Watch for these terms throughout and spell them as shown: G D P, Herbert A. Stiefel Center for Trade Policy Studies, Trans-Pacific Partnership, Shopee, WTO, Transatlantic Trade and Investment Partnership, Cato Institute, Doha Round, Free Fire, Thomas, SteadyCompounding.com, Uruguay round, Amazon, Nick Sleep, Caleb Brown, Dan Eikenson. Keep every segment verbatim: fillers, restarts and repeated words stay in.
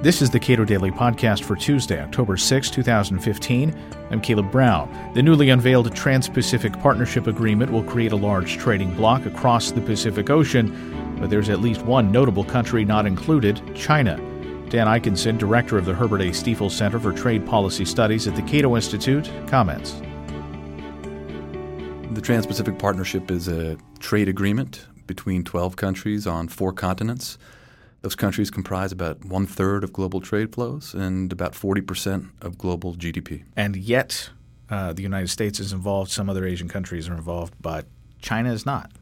This is the Cato Daily Podcast for Tuesday, October sixth, two thousand fifteen. I'm Caleb Brown. The newly unveiled Trans-Pacific Partnership Agreement will create a large trading bloc across the Pacific Ocean, but there's at least one notable country not included, China. Dan Eikenson, director of the Herbert A. Stiefel Center for Trade Policy Studies at the Cato Institute, comments. The Trans-Pacific Partnership is a trade agreement between twelve countries on four continents. Those countries comprise about one-third of global trade flows and about forty percent of global G D P. And yet uh, the United States is involved, some other Asian countries are involved, but China is not.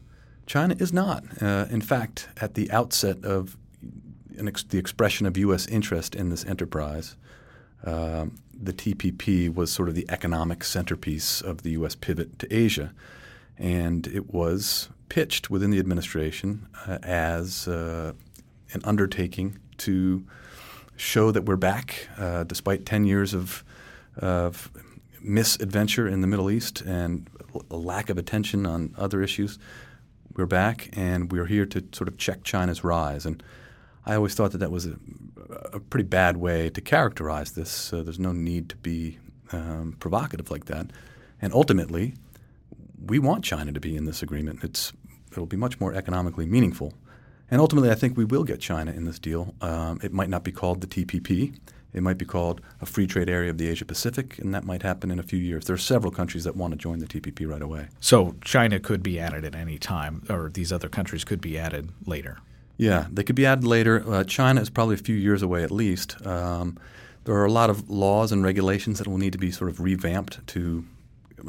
China is not. Uh, in fact, at the outset of an ex- the expression of U S interest in this enterprise, uh, the T P P was sort of the economic centerpiece of the U S pivot to Asia, and it was pitched within the administration uh, as uh, – an undertaking to show that we're back uh, despite ten years of, of misadventure in the Middle East and a lack of attention on other issues. We're back, and we're here to sort of check China's rise. And I always thought that that was a, a pretty bad way to characterize this. Uh, there's no need to be um, provocative like that. And ultimately, we want China to be in this agreement. It's, it'll be much more economically meaningful. And ultimately, I think we will get China in this deal. Um, it might not be called the T P P. It might be called a free trade area of the Asia-Pacific, and that might happen in a few years. There are several countries that want to join the T P P right away. So China could be added at any time, or these other countries could be added later. Yeah, they could be added later. Uh, China is probably a few years away at least. Um, there are a lot of laws and regulations that will need to be sort of revamped to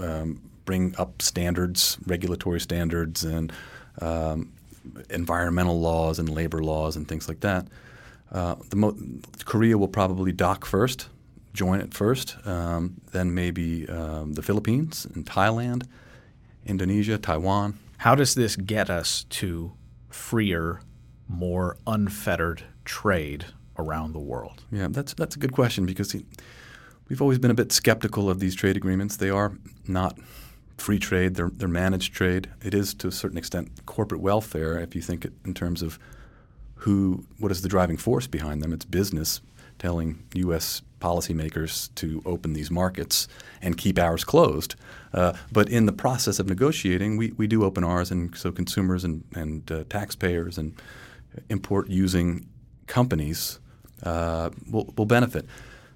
um, bring up standards, regulatory standards, and um, – environmental laws and labor laws and things like that. Uh, the mo- Korea will probably dock first, join it first, um, then maybe um, the Philippines and Thailand, Indonesia, Taiwan. How does this get us to freer, more unfettered trade around the world? Yeah, that's that's a good question, because we've always been a bit skeptical of these trade agreements. They are not free trade, they're, they're managed trade. It is, to a certain extent, corporate welfare if you think it, in terms of who, what is the driving force behind them. It's business telling U S policymakers to open these markets and keep ours closed. Uh, but in the process of negotiating, we, we do open ours, and so consumers and, and uh, taxpayers and import-using companies uh, will, will benefit.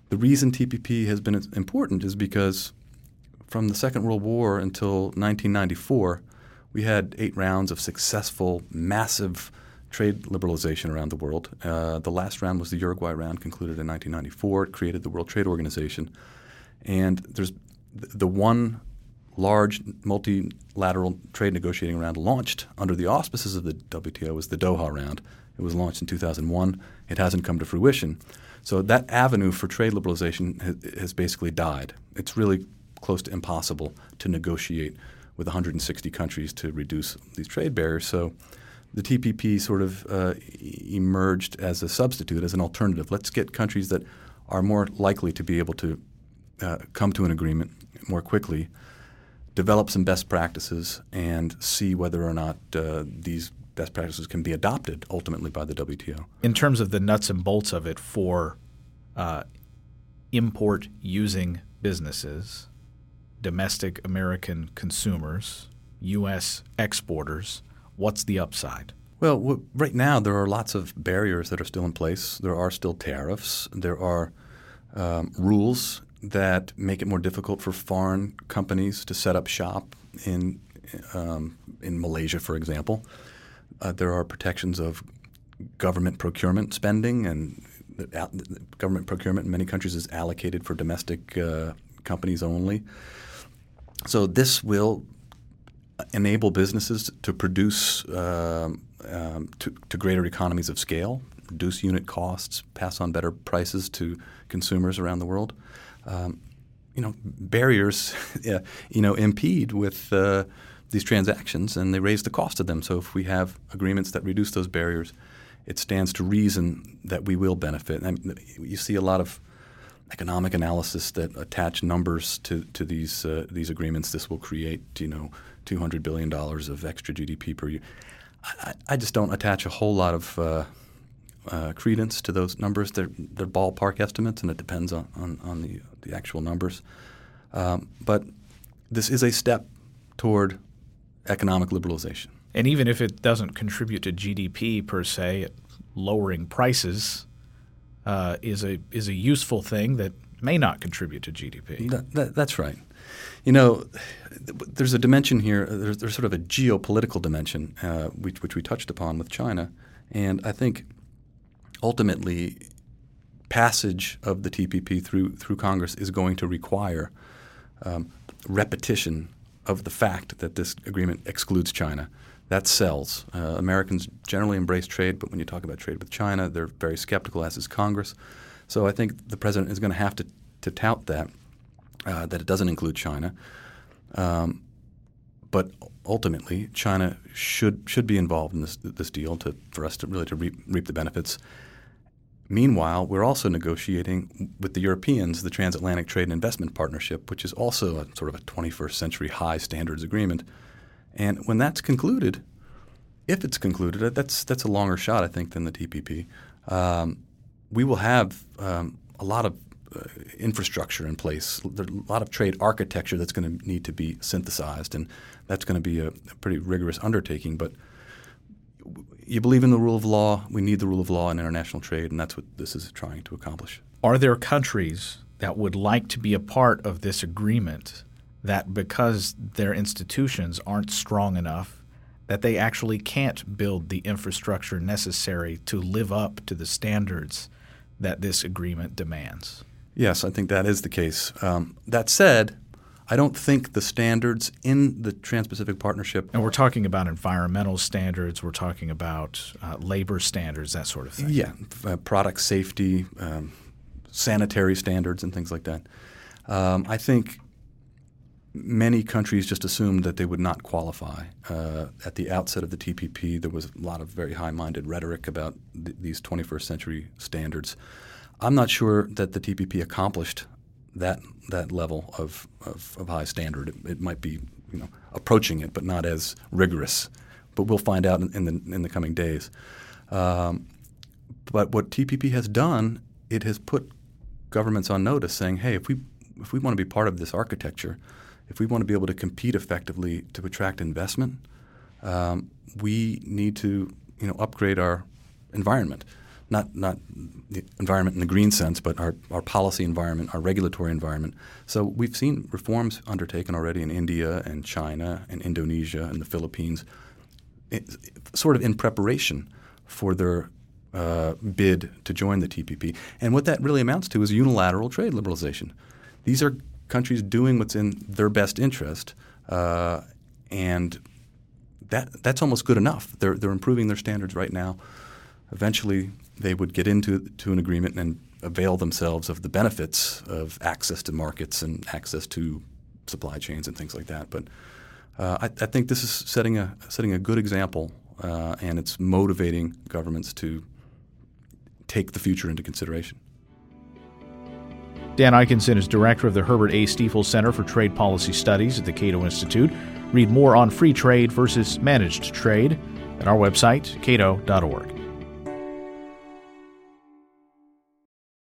The reason T P P has been important is because from the Second World War until nineteen ninety-four, we had eight rounds of successful, massive trade liberalization around the world. Uh, the last round was the Uruguay round, concluded in nineteen ninety-four. It created the World Trade Organization. And there's the one large multilateral trade negotiating round launched under the auspices of the W T O is the Doha Round. It was launched in two thousand one. It hasn't come to fruition. So that avenue for trade liberalization ha- has basically died. It's really close to impossible to negotiate with one hundred sixty countries to reduce these trade barriers. So the T P P sort of uh, emerged as a substitute, as an alternative. Let's get countries that are more likely to be able to uh, come to an agreement more quickly, develop some best practices, and see whether or not uh, these best practices can be adopted ultimately by the W T O. In terms of the nuts and bolts of it for uh, import-using businesses, domestic American consumers, U S exporters, what's the upside? Well, w- right now there are lots of barriers that are still in place. There are still tariffs. There are um, rules that make it more difficult for foreign companies to set up shop in um, in Malaysia, for example. Uh, there are protections of government procurement spending, and the, uh, the government procurement in many countries is allocated for domestic uh, companies only. So this will enable businesses to produce um, um, to, to greater economies of scale, reduce unit costs, pass on better prices to consumers around the world. Um, you know, barriers, you know, impede with uh, these transactions, and they raise the cost of them. So if we have agreements that reduce those barriers, it stands to reason that we will benefit. I mean, you see a lot of economic analysis that attach numbers to to these uh, these agreements. This will create, you know, two hundred billion dollars of extra G D P per year. I, I just don't attach a whole lot of uh, uh, credence to those numbers. They're, they're ballpark estimates, and it depends on, on, on the, the actual numbers. Um, but this is a step toward economic liberalization. And even if it doesn't contribute to G D P per se, lowering prices uh, is a is a useful thing that may not contribute to G D P. That, that, that's right. You know, there's a dimension here. There's, there's sort of a geopolitical dimension, uh, which, which we touched upon with China. And I think ultimately passage of the T P P through through Congress is going to require um, repetition of the fact that this agreement excludes China. That sells. Uh, Americans generally embrace trade, but when you talk about trade with China, they're very skeptical, as is Congress. So I think the president is going to have to, to tout that, uh, that it doesn't include China. Um, but ultimately, China should should be involved in this this deal to for us to really to reap, reap the benefits. Meanwhile, we're also negotiating with the Europeans the Transatlantic Trade and Investment Partnership, which is also a sort of a twenty-first century high standards agreement. And when that's concluded, if it's concluded, that's that's a longer shot, I think, than the T P P. Um, we will have um, a lot of uh, infrastructure in place, there's a lot of trade architecture that's going to need to be synthesized, and that's going to be a, a pretty rigorous undertaking. But you believe in the rule of law. We need the rule of law in international trade, and that's what this is trying to accomplish. Are there countries that would like to be a part of this agreement that because their institutions aren't strong enough, that they actually can't build the infrastructure necessary to live up to the standards that this agreement demands? Yes, I think that is the case. Um, that said, I don't think the standards in the Trans-Pacific Partnership – and we're talking about environmental standards. We're talking about uh, labor standards, that sort of thing. Yeah, uh, product safety, um, sanitary standards and things like that. Um, I think – many countries just assumed that they would not qualify. Uh, at the outset of the T P P, there was a lot of very high-minded rhetoric about th- these twenty-first century standards. I'm not sure that the T P P accomplished that that level of, of, of high standard. It, it might be, you know, approaching it, but not as rigorous. But we'll find out in, in the in the coming days. Um, but what T P P has done, it has put governments on notice, saying, "Hey, if we if we want to be part of this architecture." If we want to be able to compete effectively to attract investment, um, we need to, you know, upgrade our environment, not not the environment in the green sense, but our, our policy environment, our regulatory environment. So we've seen reforms undertaken already in India and China and Indonesia and the Philippines, it, sort of in preparation for their uh, bid to join the T P P. And what that really amounts to is unilateral trade liberalization. These are countries doing what's in their best interest, uh, and that that's almost good enough. They're they're improving their standards right now. Eventually, they would get into to an agreement and avail themselves of the benefits of access to markets and access to supply chains and things like that. But uh, I, I think this is setting a setting a good example, uh, and it's motivating governments to take the future into consideration. Dan Eikenson is director of the Herbert A. Stiefel Center for Trade Policy Studies at the Cato Institute. Read more on free trade versus managed trade at our website, cato dot org.